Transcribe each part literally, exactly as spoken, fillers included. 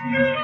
Thank you.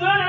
Good.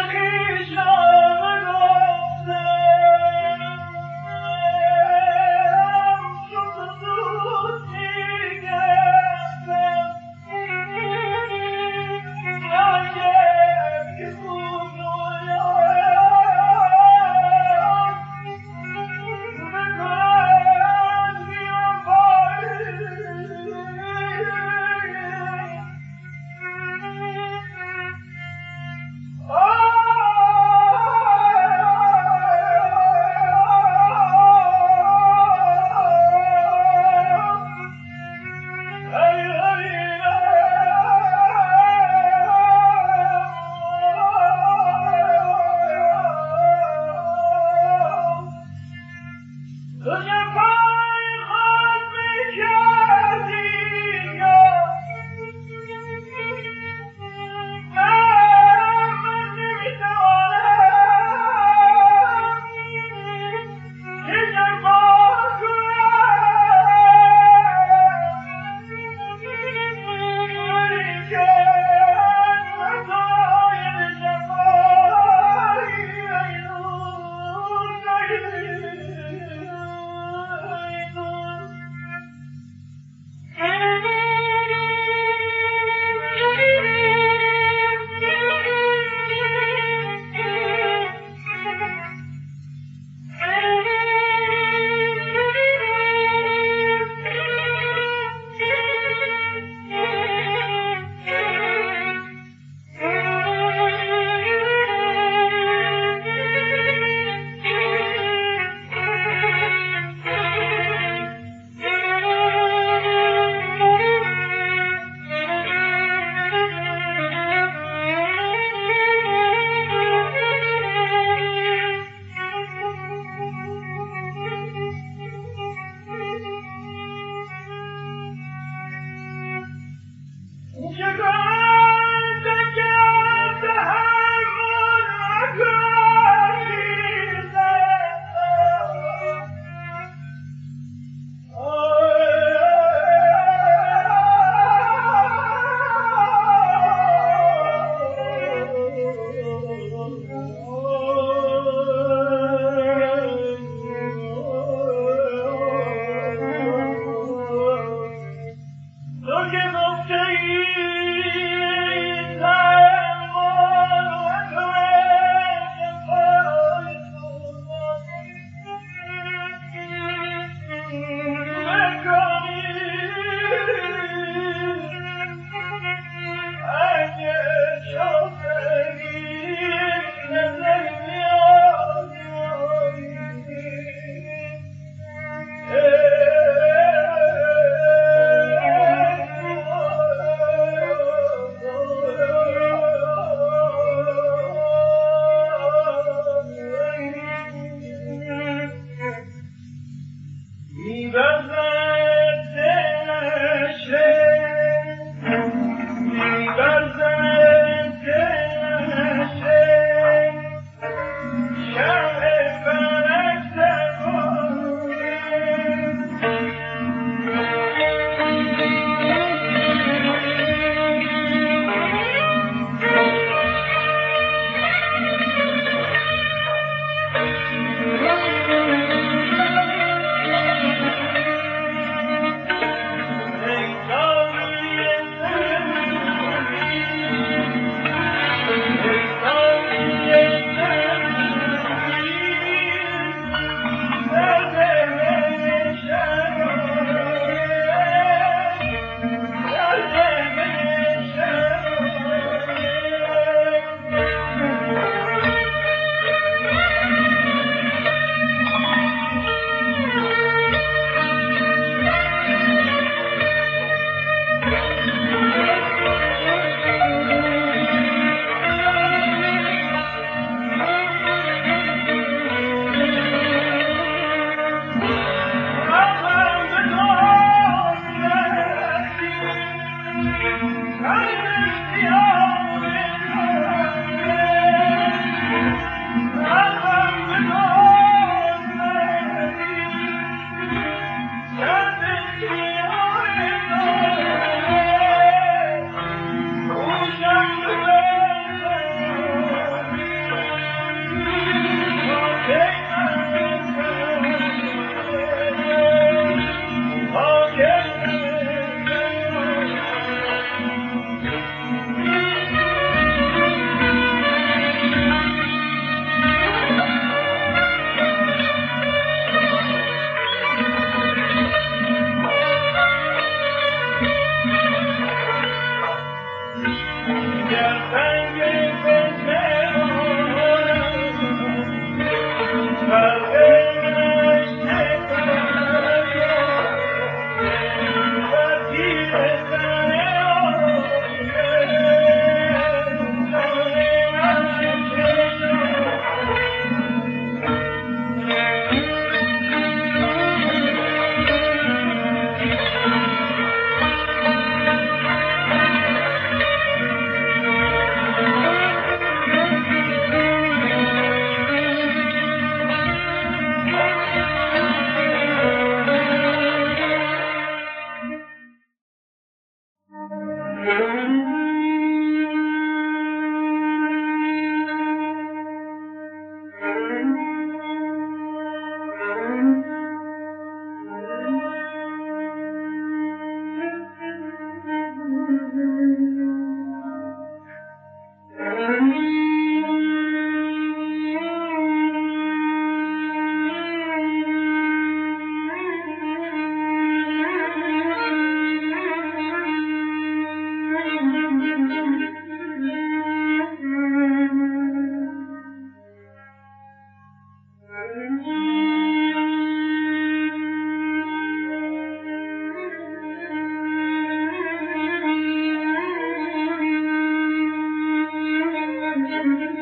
Thank you.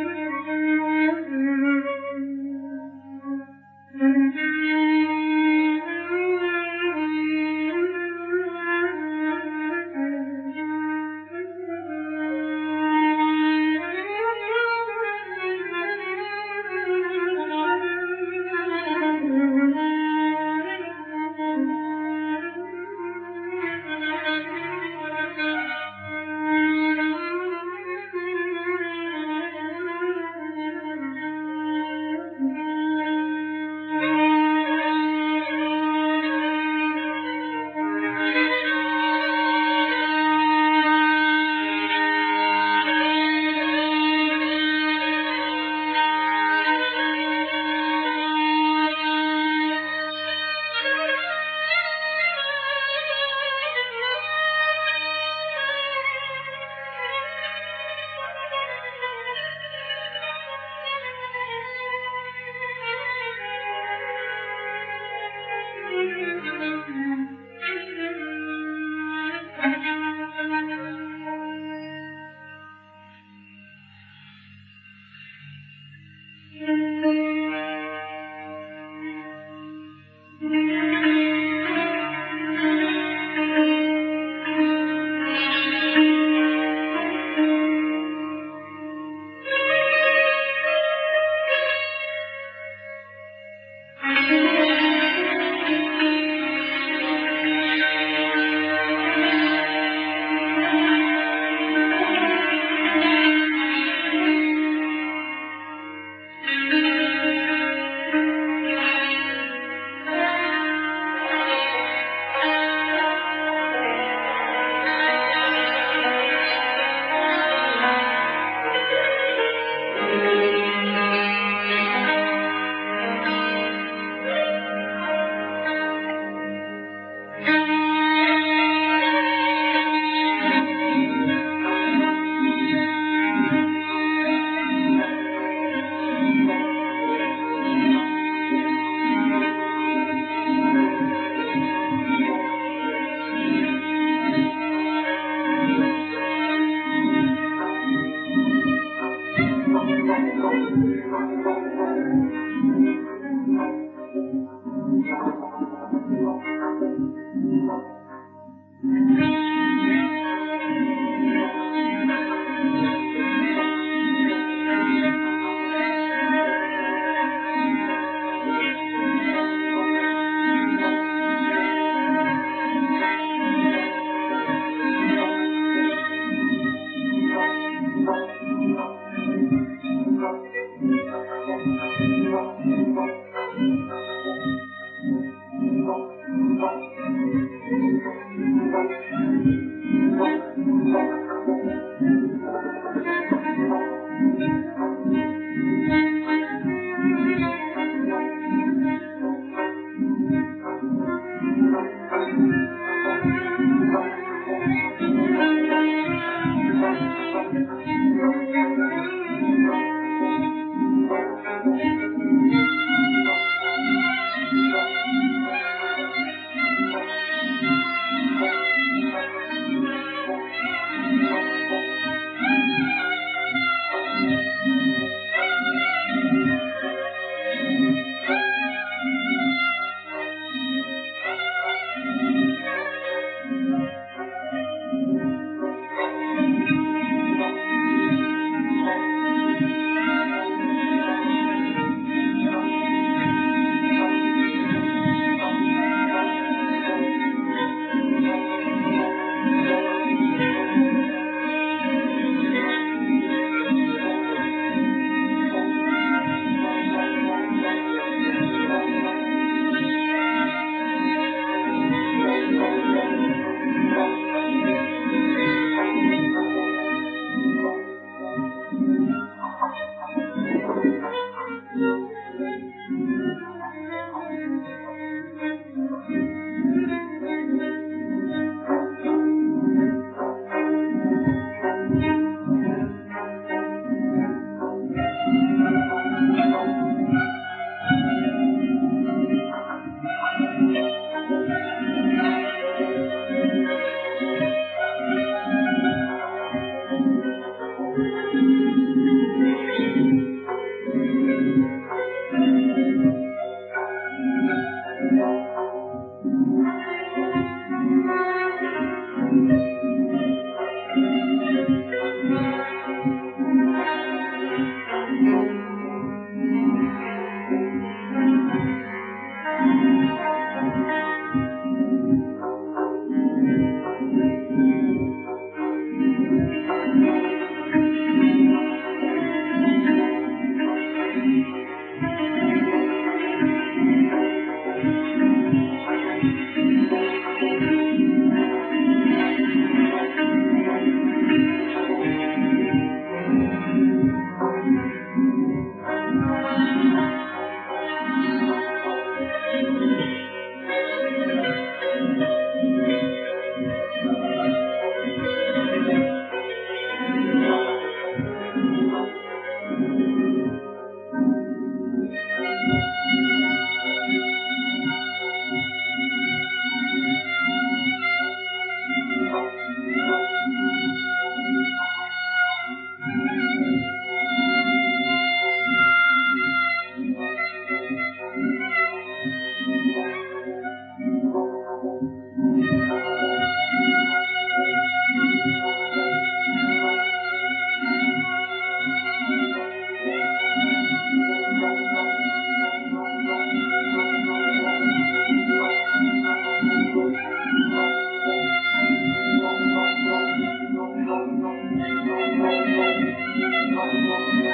Thank you.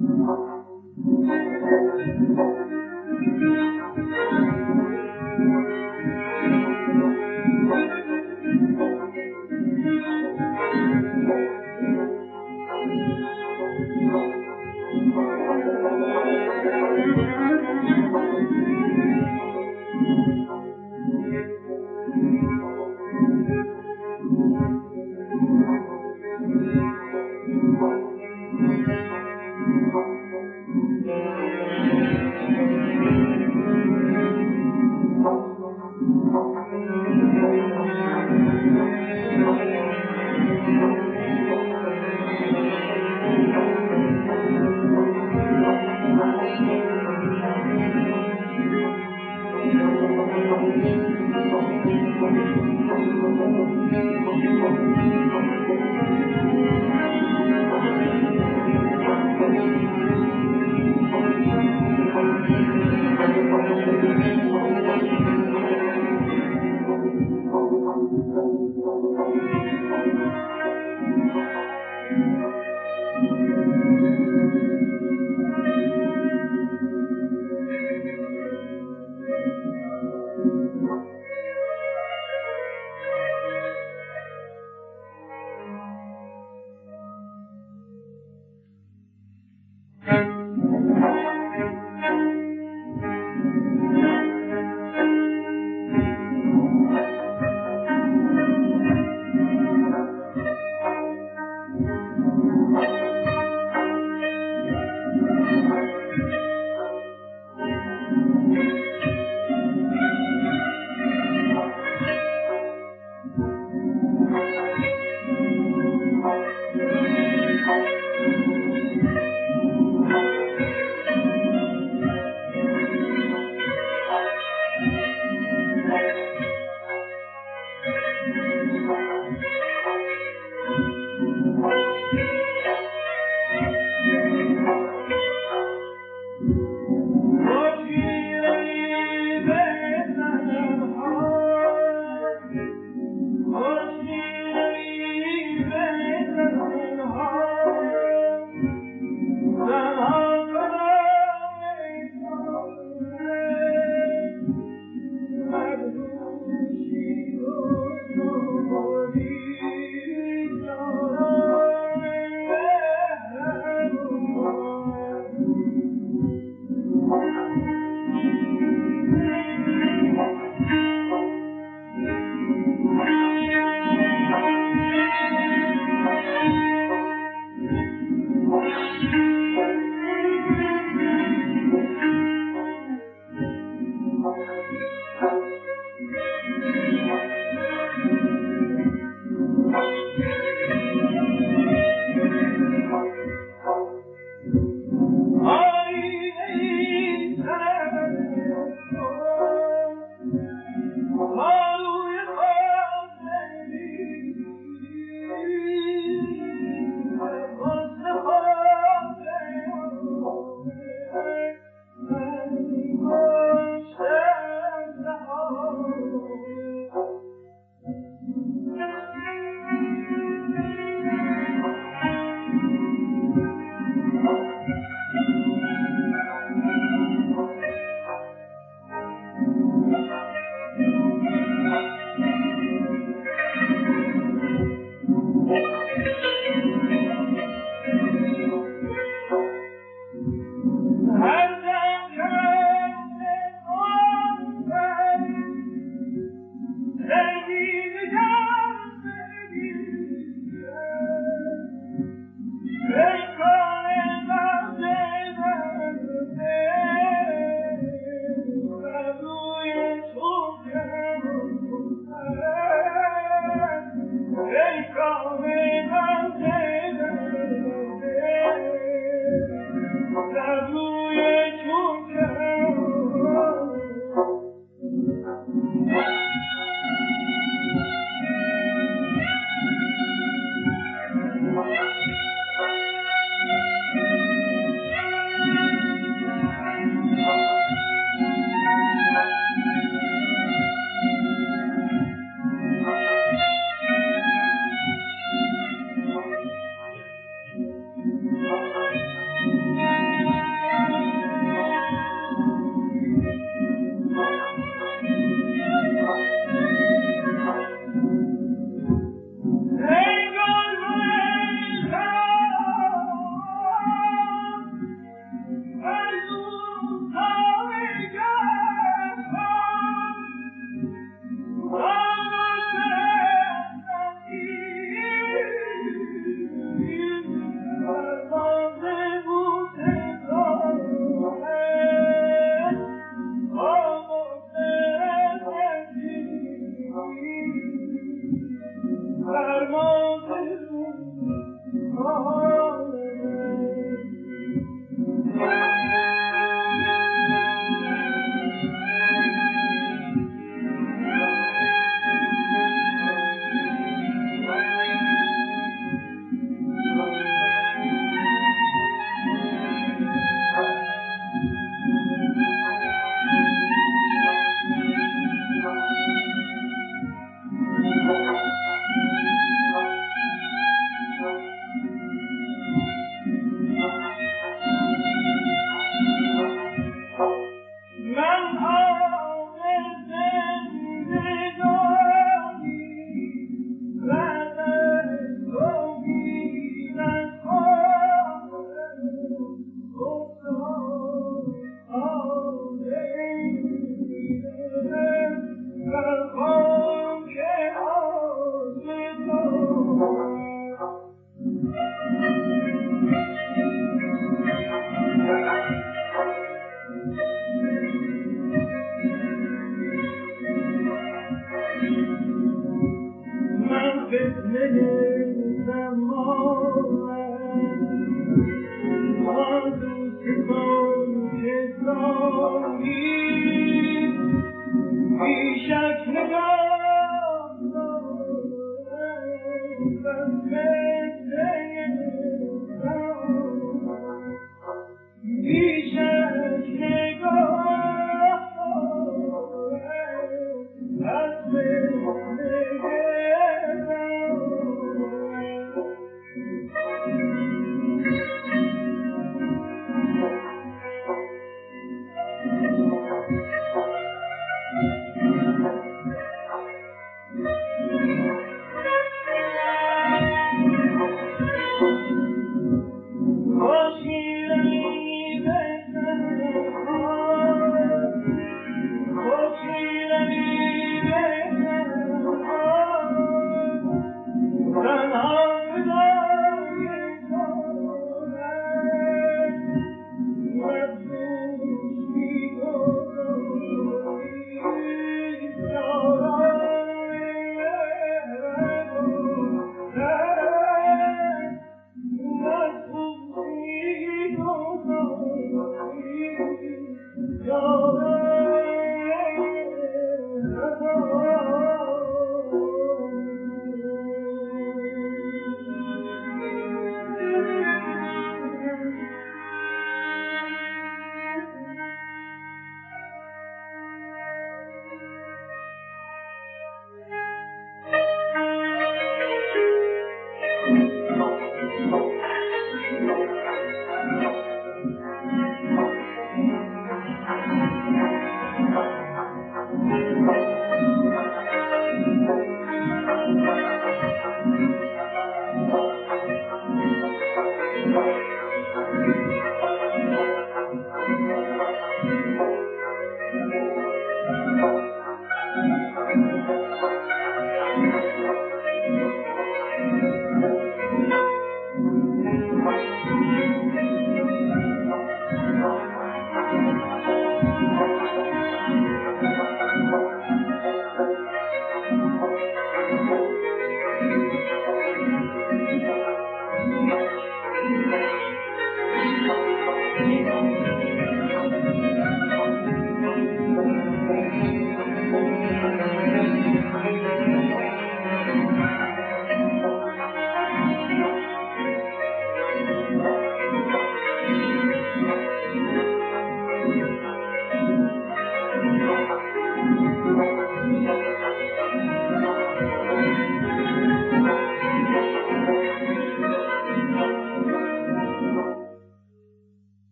Thank you.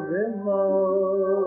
ما